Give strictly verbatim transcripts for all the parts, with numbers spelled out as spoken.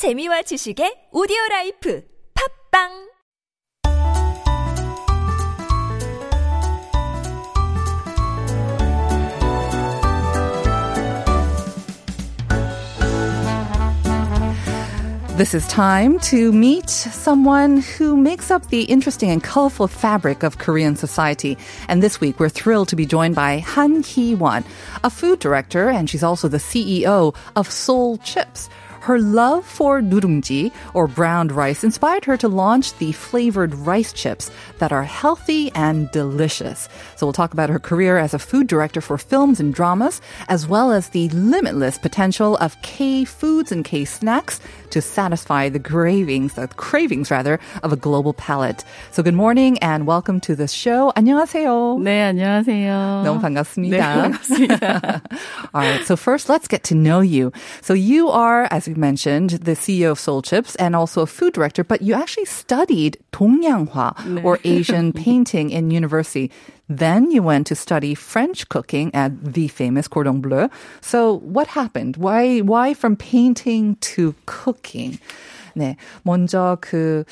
재미와 지식의 오디오라이프 팝빵! This is time to meet someone who makes up the interesting and colorful fabric of Korean society. And this week, we're thrilled to be joined by Han Hee-won, a food director, and she's also the C E O of Seoul Chips. Her love for 누룽지, or browned rice, inspired her to launch the flavored rice chips that are healthy and delicious. So we'll talk about her career as a food director for films and dramas, as well as the limitless potential of K-foods and K-snacks to satisfy the cravings, the cravings rather, of a global palate. So good morning and welcome to the show. 안녕하세요. 네, 안녕하세요. 너무 반갑습니다. 네, 반갑습니다. All right, so first let's get to know you. So you are, as you mentioned, the C E O of Seoul Chips and also a food director, but you actually studied tongyanghua, 네. or Asian painting in university. Then you went to study French cooking at the famous Cordon Bleu. So what happened? Why why from painting to cooking? 네, 먼저 그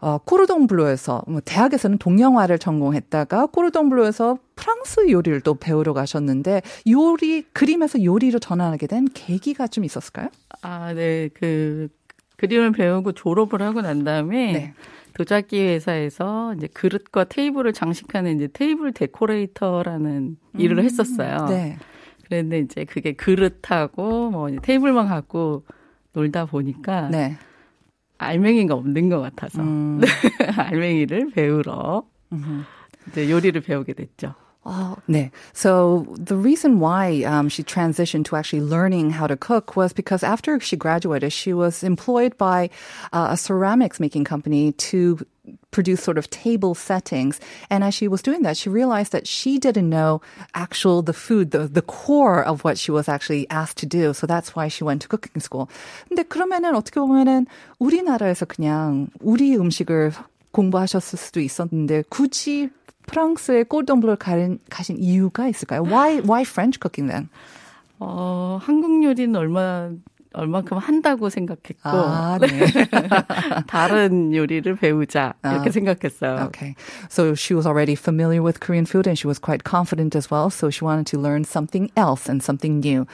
어, 코르동블루에서 뭐 대학에서는 동양화를 전공했다가 코르동블루에서 프랑스 요리를 또 배우러 가셨는데 요리 그림에서 요리로 전환하게 된 계기가 좀 있었을까요? 아, 네, 그 그림을 배우고 졸업을 하고 난 다음에. 네. 도자기 회사에서 이제 그릇과 테이블을 장식하는 이제 테이블 데코레이터라는 음, 일을 했었어요. 네. 그런데 이제 그게 그릇하고 뭐 테이블만 갖고 놀다 보니까 네. 알맹이가 없는 것 같아서 음. 알맹이를 배우러 음. 이제 요리를 배우게 됐죠. Oh, 네. So the reason why um, she transitioned to actually learning how to cook was because after she graduated, she was employed by uh, a ceramics making company to produce sort of table settings. And as she was doing that, she realized that she didn't know actual the food, the, the core of what she was actually asked to do. So that's why she went to cooking school. 근데 그러면은 어떻게 보면은 우리나라에서 그냥 우리 음식을 공부하셨을 수도 있었는데 굳이 프랑스의 꼴동블루 가신 이유가 있을까요? Why why French cooking then? 어, 한국 요리는 얼마 얼만큼 한다고 생각했고 아, 네. 다른 요리를 배우자 이렇게 아, 생각했어요. Okay. So she was already familiar with Korean food and she was quite confident as well. So she wanted to learn something else and something new.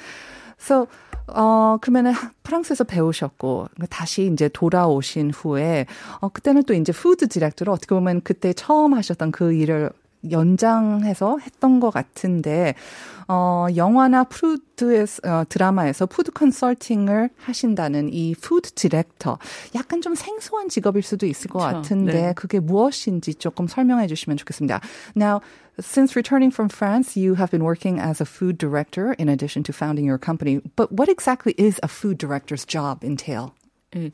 So 어, 그러면은 프랑스에서 배우셨고 다시 이제 돌아오신 후에 어, 그때는 또 이제 푸드 디렉터로 어떻게 보면 그때 처음 하셨던 그 일을 연장해서 했던 것 같은데 어, 영화나 푸드 어, 드라마에서 푸드 컨설팅을 하신다는 이 푸드 디렉터 약간 좀 생소한 직업일 수도 있을 그렇죠. 것 같은데 네. 그게 무엇인지 조금 설명해 주시면 좋겠습니다. Now, since returning from France, you have been working as a food director in addition to founding your company. But what exactly is a food director's job entail? 네,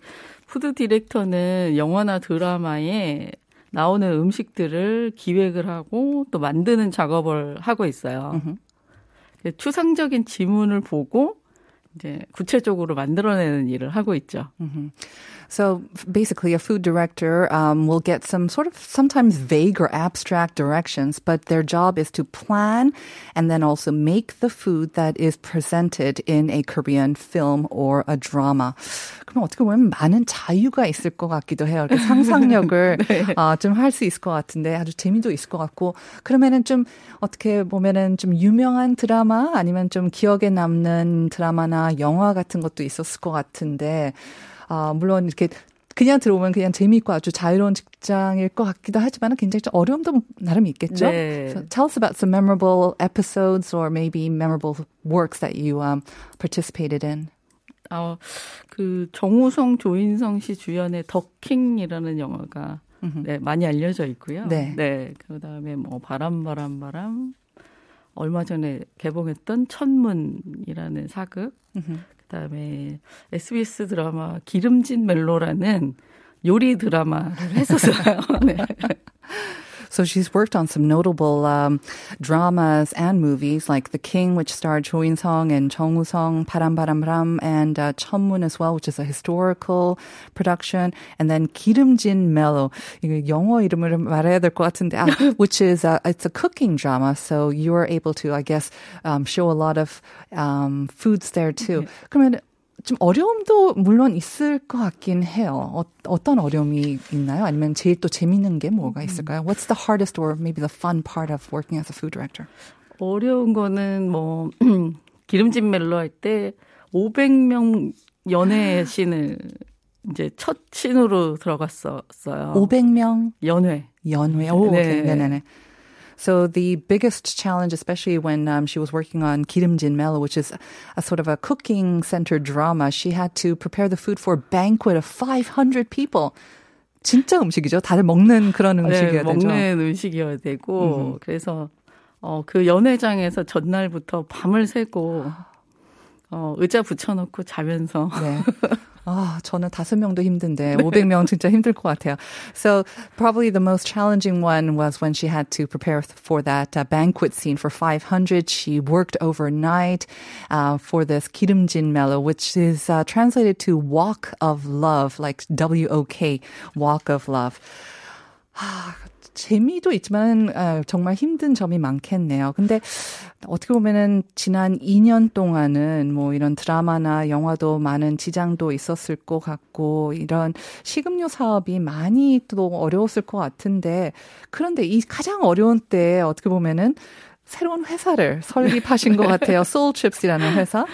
푸드 디렉터는 영화나 드라마에 나오는 음식들을 기획을 하고 또 만드는 작업을 하고 있어요. Mm-hmm. 추상적인 지문을 보고 이제 구체적으로 만들어내는 일을 하고 있죠. Mm-hmm. So basically, a food director um, will get some sort of sometimes vague or abstract directions, but their job is to plan and then also make the food that is presented in a Korean film or a drama. 그럼 어떻게 보면 많은 자유가 있을 것 같기도 해요. 그러니까 상상력을 네. 어, 좀 할 수 있을 것 같은데 아주 재미도 있을 것 같고 그러면은 좀 어떻게 보면은 좀 유명한 드라마 아니면 좀 기억에 남는 드라마나 영화 같은 것도 있었을 것 같은데. 아, 물론 이렇게 그냥 들어오면 그냥 재미있고 아주 자유로운 직장일 것 같기도 하지만 굉장히 좀 어려움도 나름 있겠죠. 네. So tell us about some memorable episodes or maybe memorable works that you um, participated in. 아, 그 정우성, 조인성 씨 주연의 The King이라는 영화가 mm-hmm. 네, 많이 알려져 있고요. 네. 네. 그 다음에 뭐 바람 바람 바람 얼마 전에 개봉했던 천문이라는 사극. Mm-hmm. 그다음에 에스비에스 드라마 기름진 멜로라는 요리 드라마를 했었어요. 네. So she's worked on some notable um, dramas and movies like The King, which starred Jo In-sung and Jung Woo-sung, 바람 바람 바람, and uh, 천문 as well, which is a historical production, and then 기름진 멜로. 이거 영어 이름을 말해야 될 것 같은데, 아, which is a, it's a cooking drama. So you are able to, I guess, um, show a lot of um, foods there too. Okay. 그러면 좀 어려움도 물론 있을 것 같긴 해요. 어, 어떤 어려움이 있나요? 아니면 제일 또 재밌는 게 뭐가 있을까요? What's the hardest or maybe the fun part of working as a food director? 어려운 거는 뭐 기름진 멜로 할 때 오백 명 연회 씬을 이제 첫 씬으로 들어갔었어요. 오백 명 연회. 연회. 오, 네, 네, 네. So the biggest challenge, especially when um, she was working on 기름진 멜로, which is a sort of a cooking-centered drama, she had to prepare the food for a banquet of five hundred people. 진짜 음식이죠. 다들 먹는 그런 음식이어야 네, 되죠. 먹는 음식이어야 되고, mm-hmm. 그래서 어, 그 연회장에서 전날부터 밤을 새고 어, 의자 붙여놓고 자면서. 네. 아, 저는 다섯 명도 힘든데 오백 명 진짜 힘들 것 같아요. So probably the most challenging one was when she had to prepare for that uh, banquet scene for five hundred. She worked overnight uh, for this 기름진 멜로, which is uh, translated to walk of love, like W O K, walk of love. 아, 재미도 있지만 아, 정말 힘든 점이 많겠네요. 근데 어떻게 보면은 지난 이 년 동안은 뭐 이런 드라마나 영화도 많은 지장도 있었을 것 같고 이런 식음료 사업이 많이 또 어려웠을 것 같은데 그런데 이 가장 어려운 때에 어떻게 보면은 새로운 회사를 설립하신 것 같아요. Seoul Chips이라는 회사.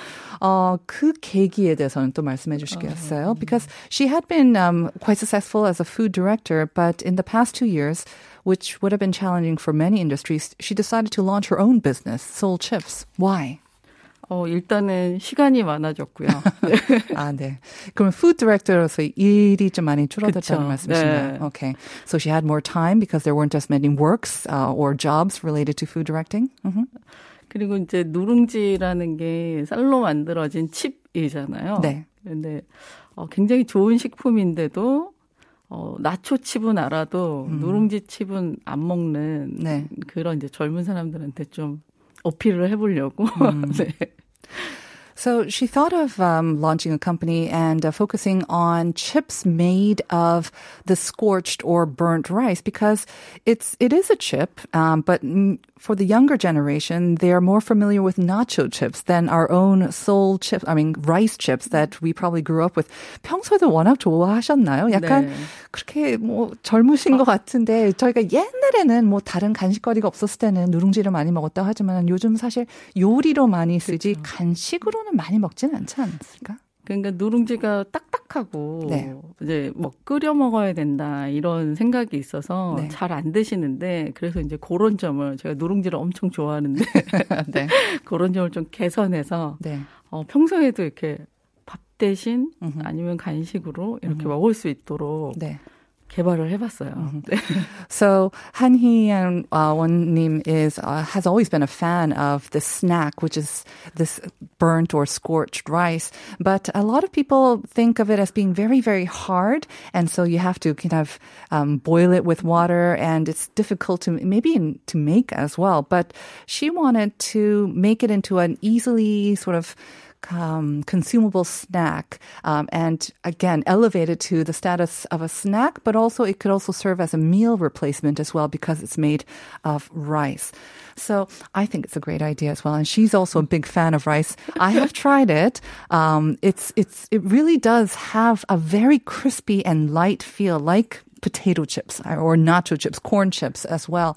어, 그 계기에 대해서는 또 말씀해 주시겠어요? Because she had been um, quite successful as a food director, but in the past two years, which would have been challenging for many industries, she decided to launch her own business, Seoul Chips. Why? 어, 일단은 시간이 많아졌고요. 아, 네. 그럼 food director로서 일이 좀 많이 줄어들었다는 말씀이신가요? 네. Okay. So she had more time because there weren't as many works uh, or jobs related to food directing? Mm-hmm. 그리고 이제 누룽지라는 게 쌀로 만들어진 칩이잖아요. 네. 근데 어, 굉장히 좋은 식품인데도 어, 나초 칩은 알아도 음. 누룽지 칩은 안 먹는 네. 그런 이제 젊은 사람들한테 좀 어필을 해보려고. 음. 네. So she thought of um, launching a company and uh, focusing on chips made of the scorched or burnt rice because it's it is a chip, um, but for the younger generation, they are more familiar with nacho chips than our own Seoul chips. I mean, rice chips that we probably grew up with. 평소에도 워낙 좋아하셨나요? 약간 네. 그렇게 뭐 젊으신 어. 것 같은데 저희가 옛날에는 뭐 다른 간식거리가 없었을 때는 누룽지를 많이 먹었다 하지만 요즘 사실 요리로 많이 쓰지 그렇죠. 간식으로. 많이 먹지는 않지 않습니까? 그러니까 누룽지가 딱딱하고 네. 이제 뭐 끓여 먹어야 된다 이런 생각이 있어서 네. 잘 안 드시는데 그래서 이제 그런 점을 제가 누룽지를 엄청 좋아하는데 네. 그런 점을 좀 개선해서 네. 어, 평소에도 이렇게 밥 대신 음흠. 아니면 간식으로 이렇게 음흠. 먹을 수 있도록. 네. 개발을 해봤어요. Mm-hmm. So Han Hee-won is uh, has always been a fan of this snack, which is this burnt or scorched rice. But a lot of people think of it as being very, very hard, and so you have to kind of um, boil it with water, and it's difficult to maybe to make as well. But she wanted to make it into an easily sort of Um, consumable snack um, and again elevated to the status of a snack but also it could also serve as a meal replacement as well because it's made of rice. So I think it's a great idea as well and she's also a big fan of rice. I have tried it. Um, it's it's it really does have a very crispy and light feel like potato chips or nacho chips, corn chips as well.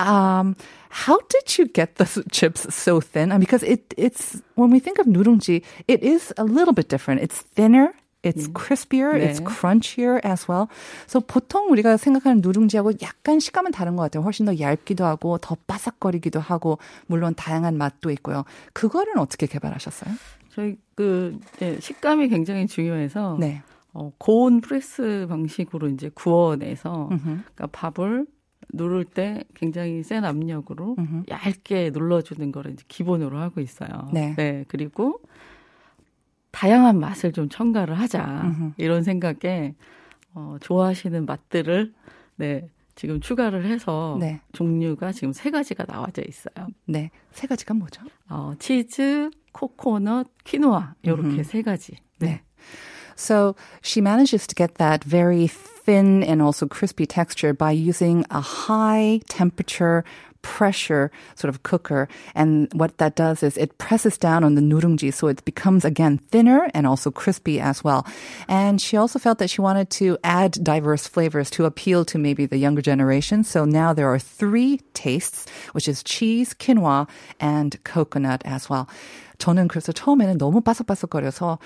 Um, how did you get the chips so thin? I mean, because it, it's, when we think of 누룽지, it is a little bit different. It's thinner, it's 네. crispier, 네. it's crunchier as well. So 보통 우리가 생각하는 누룽지하고 약간 식감은 다른 것 같아요. 훨씬 더 얇기도 하고, 더 바삭거리기도 하고, 물론 다양한 맛도 있고요. 그거는 어떻게 개발하셨어요? 저희 그, 네, 식감이 굉장히 중요해서, 네. 어, 고온 프레스 방식으로 이제 구워내서, 음흠. 그러니까 밥을 누를 때 굉장히 센 압력으로 음흠. 얇게 눌러주는 걸 이제 기본으로 하고 있어요. 네. 네. 그리고 다양한 맛을 좀 첨가를 하자. 음흠. 이런 생각에 어, 좋아하시는 맛들을 네, 지금 추가를 해서 네. 종류가 지금 세 가지가 나와져 있어요. 네. 세 가지가 뭐죠? 어, 치즈, 코코넛, 퀴노아 이렇게 세 가지. 네. 네. So she manages to get that very thin and also crispy texture by using a high temperature pressure sort of cooker. And what that does is it presses down on the 누룽지, so it becomes, again, thinner and also crispy as well. And she also felt that she wanted to add diverse flavors to appeal to maybe the younger generation. So now there are three tastes, which is cheese, quinoa, and coconut as well. 저는 그래서 처음에는 너무 바삭바삭거려서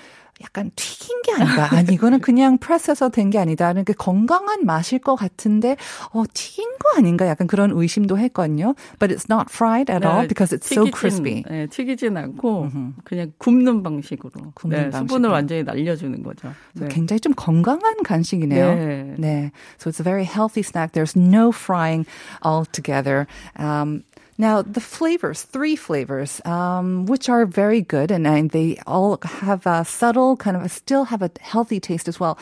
약간 튀긴 게 아닌가. 아니, 이거는 그냥 프레스해서 된 게 아니다. 그러니까 건강한 맛일 것 같은데, 어, 튀긴 거 아닌가? 약간 그런 의심도 했거든요. But it's not fried at 네, all because it's 튀기진, so crispy. 네, 튀기진 않고 mm-hmm. 그냥 굽는 방식으로. 굽는 네, 방식으로. 수분을 완전히 날려주는 거죠. 네. 굉장히 좀 건강한 간식이네요. 네. 네. So it's a very healthy snack. There's no frying altogether. Um, Now, the flavors, three flavors, um, which are very good, and, and they all have a subtle kind of, still have a healthy taste as well.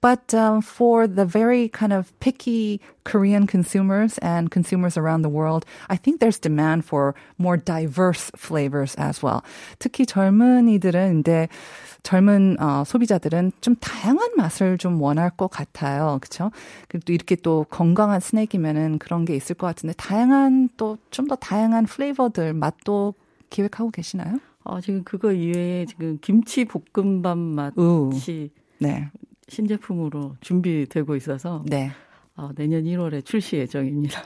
But um, for the very kind of picky Korean consumers and consumers around the world, I think there's demand for more diverse flavors as well. 특히 젊은이들은, 근데 젊은 어, 소비자들은 좀 다양한 맛을 좀 원할 것 같아요. 그렇죠? 그리고 이렇게 또 건강한 스낵이면은 그런 게 있을 것 같은데 다양한 또 좀 더 다양한 플레이버들 맛도 기획하고 계시나요? 아, 지금 그거 이외에 지금 김치 볶음밥 맛이 네. 신제품으로 준비되고 있어서 네. 어, 내년 일월에 출시 예정입니다.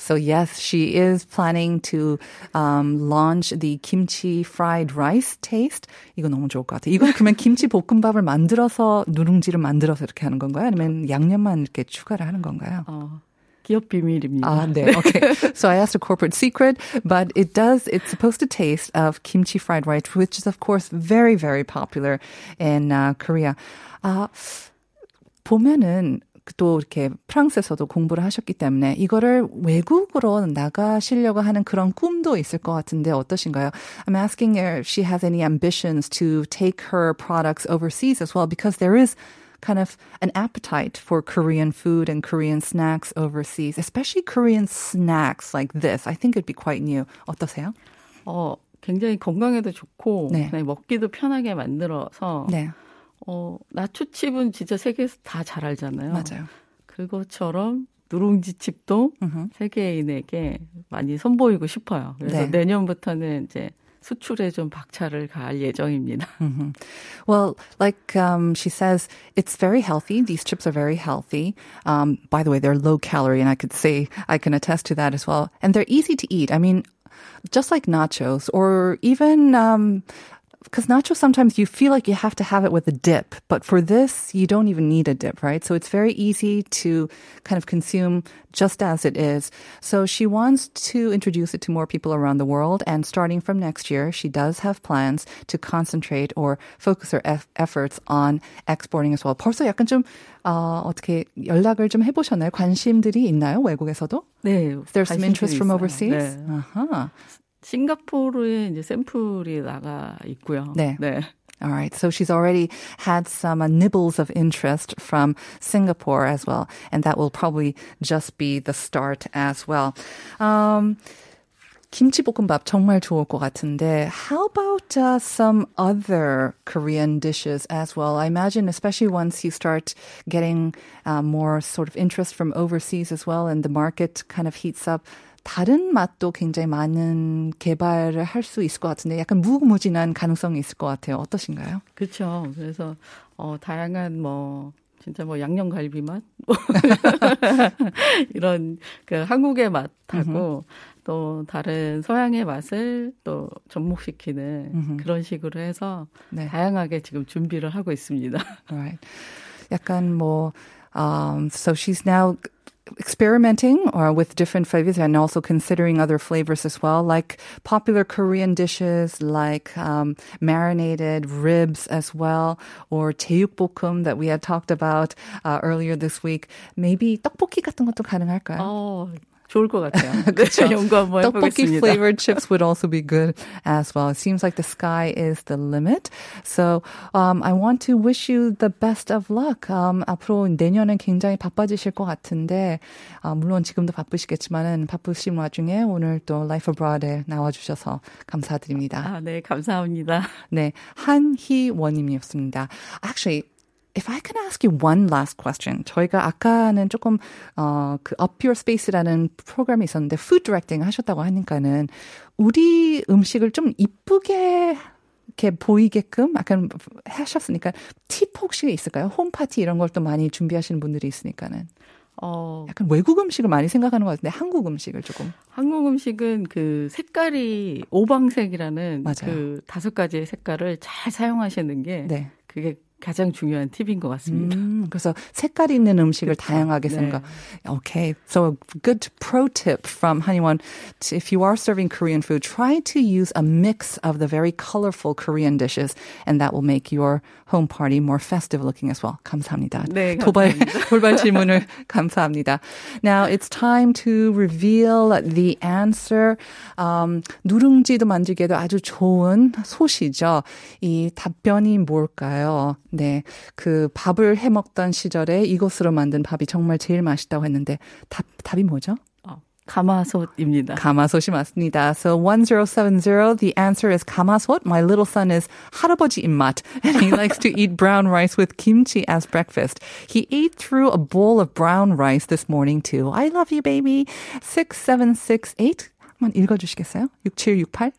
So yes, she is planning to um, launch the kimchi fried rice taste. 이거 너무 좋을 것 같아요. 이건 그러면 김치 볶음밥을 만들어서 누룽지를 만들어서 이렇게 하는 건가요? 아니면 양념만 이렇게 추가를 하는 건가요? 어. 기업 비밀입니다. 아, 네. Okay. So I asked a corporate secret, but it does, it's supposed to taste of kimchi fried rice, which is of course very, very popular in uh, Korea. 아, 보면은 또 이렇게 프랑스에서도 공부를 하셨기 때문에 이거를 외국으로 나가시려고 하는 그런 꿈도 있을 것 같은데 어떠신가요? I'm asking her if she has any ambitions to take her products overseas as well, because there is kind of an appetite for Korean food and Korean snacks overseas, especially Korean snacks like this. I think it'd be quite new. 어떠세요? 어, 굉장히 건강에도 좋고 네. 먹기도 편하게 만들어서 네. 어, 나초칩은 진짜 세계에서 다 잘 알잖아요. 맞아요. 그것처럼 누룽지칩도 uh-huh. 세계인에게 많이 선보이고 싶어요. 그래서 네. 내년부터는 이제 수출에 좀 박차를 가할 예정입니다. Mm-hmm. Well, like um, she says, it's very healthy. These chips are very healthy. Um, by the way, they're low calorie, and I could say I can attest to that as well. And they're easy to eat. I mean, just like nachos, or even um, because nachos sometimes you feel like you have to have it with a dip, but for this, you don't even need a dip, right? So it's very easy to kind of consume just as it is. So she wants to introduce it to more people around the world. And starting from next year, she does have plans to concentrate or focus her eff- efforts on exporting as well. 벌써 약간 좀 어, 어떻게 연락을 좀 해보셨나요? 관심들이 있나요? 외국에서도? 네. There's some interest from overseas? 네. Uh-huh. 싱가포르에 이제 샘플이 나가 있고요. 네. 네. All right. So she's already had some uh, nibbles of interest from Singapore as well. And that will probably just be the start as well. Um, 김치볶음밥 정말 좋을 것 같은데 how about uh, some other Korean dishes as well? I imagine especially once you start getting uh, more sort of interest from overseas as well and the market kind of heats up 다른 맛도 굉장히 많은 개발을 할 수 있을 것 같은데 약간 무궁무진한 가능성이 있을 것 같아요. 어떠신가요? 그렇죠. 그래서 어, 다양한 뭐 진짜 뭐 양념갈비 맛 이런 그 한국의 맛하고 또 다른 서양의 맛을 또 접목시키는 그런 식으로 해서 네. 다양하게 지금 준비를 하고 있습니다. Right. 약간 뭐 um, so she's now experimenting or with different flavors and also considering other flavors as well, like popular Korean dishes like um, marinated ribs as well, or 제육볶음 that we had talked about uh, earlier this week. Maybe 떡볶이 같은 것도 가능할까요? 어, 좋을 것 같아요. 그렇죠. 연구 한번 떡볶이 해보겠습니다. flavored chips would also be good as well. It seems like the sky is the limit. So um, I want to wish you the best of luck. Um, 앞으로 내년엔 굉장히 바빠지실 것 같은데 아, 물론 지금도 바쁘시겠지만은 바쁘신 와중에 오늘 또 Life Abroad에 나와주셔서 감사드립니다. 아, 네, 감사합니다. 네, 한희원님이었습니다. Actually, If I can ask you one last question. 저희가 아까는 조금 어, 그 Up Your Space라는 프로그램이 있었는데 Food Directing 하셨다고 하니까는 우리 음식을 좀 이쁘게 이렇게 보이게끔 약간 하셨으니까 팁 혹시 있을까요? 홈파티 이런 걸 또 많이 준비하시는 분들이 있으니까는. 어, 약간 외국 음식을 많이 생각하는 것 같은데 한국 음식을 조금. 한국 음식은 그 색깔이 오방색이라는 맞아요. 그 다섯 가지의 색깔을 잘 사용하시는 게 네. 그게 가장 중요한 팁인 것 같습니다. 음, 그래서 색깔 있는 음식을 그렇죠. 다양하게 생각. 네. Okay, so good pro tip from Han Hee-won. If you are serving Korean food, try to use a mix of the very colorful Korean dishes, and that will make your home party more festive looking as well. 감사합니다. 네, 도발, 돌발 질문을 감사합니다. Now it's time to reveal the answer. Um, 누룽지도 만들기에도 아주 좋은 소시죠. 이 답변이 뭘까요? 네, 그 밥을 해 먹던 시절에 이것으로 만든 밥이 정말 제일 맛있다고 했는데 답, 답이 뭐죠? 어, 가마솥입니다. 가마솥이 맞습니다. So ten seventy, the answer is 가마솥. My little son is 할아버지 입맛 and he likes to eat brown rice with kimchi as breakfast. He ate through a bowl of brown rice this morning too. I love you, baby. six seven six eight. 한번 읽어주시겠어요? six seven six eight.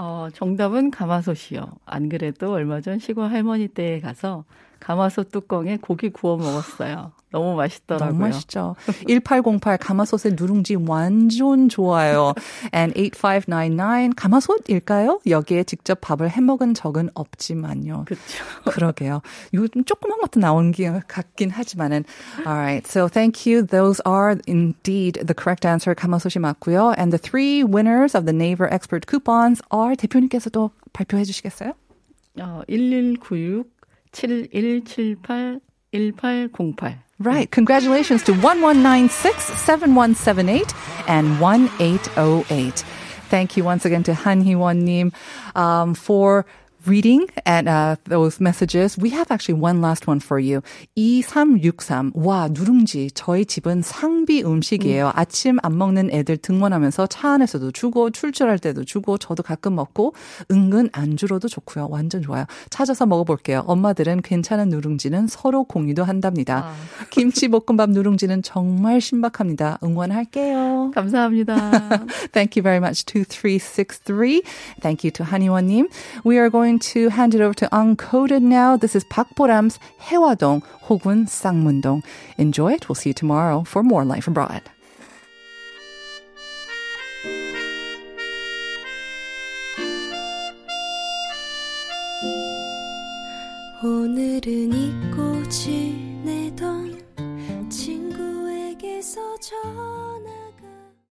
어, 정답은 가마솥이요. 안 그래도 얼마 전 시골 할머니 댁에 가서 가마솥 뚜껑에 고기 구워 먹었어요. 너무 맛있더라고요. 너무 맛있죠. 천팔백팔 가마솥에 누룽지 완전 좋아요. And eight five nine nine 가마솥일까요? 여기에 직접 밥을 해먹은 적은 없지만요. 그렇죠. 그러게요. 요즘 조그만 것도 나온 게 같긴 하지만은. Alright, so thank you. Those are indeed the correct answer. 가마솥이 맞고요. And the three winners of the Naver Expert coupons are 대표님께서도 발표해 주시겠어요? 어, one one nine six, seven one seven eight, one eight zero eight. Right. Congratulations to one one nine six, seven one seven eight, and one eight zero eight. Thank you once again to Han Hee-won-님 um, for reading and uh, those messages. We have actually one last one for you. twenty-three sixty-three. 와, 누룽지. 저희 집은 상비 음식이에요. 음. 아침 안 먹는 애들 등원하면서 차 안에서도 주고 출출할 때도 주고 저도 가끔 먹고 은근 안주로도 좋고요. 완전 좋아요. 찾아서 먹어볼게요. 엄마들은 괜찮은 누룽지는 서로 공유도 한답니다. 아. 김치볶음밥 누룽지는 정말 신박합니다. 응원할게요. 감사합니다. Thank you very much, twenty-three sixty-three. Thank you to Han Hee-won-님. We are going to hand it over to Uncoded now. This is Park Boram's 해화동 혹은 쌍문동. Enjoy it. We'll see you tomorrow for more Life Abroad. 오늘은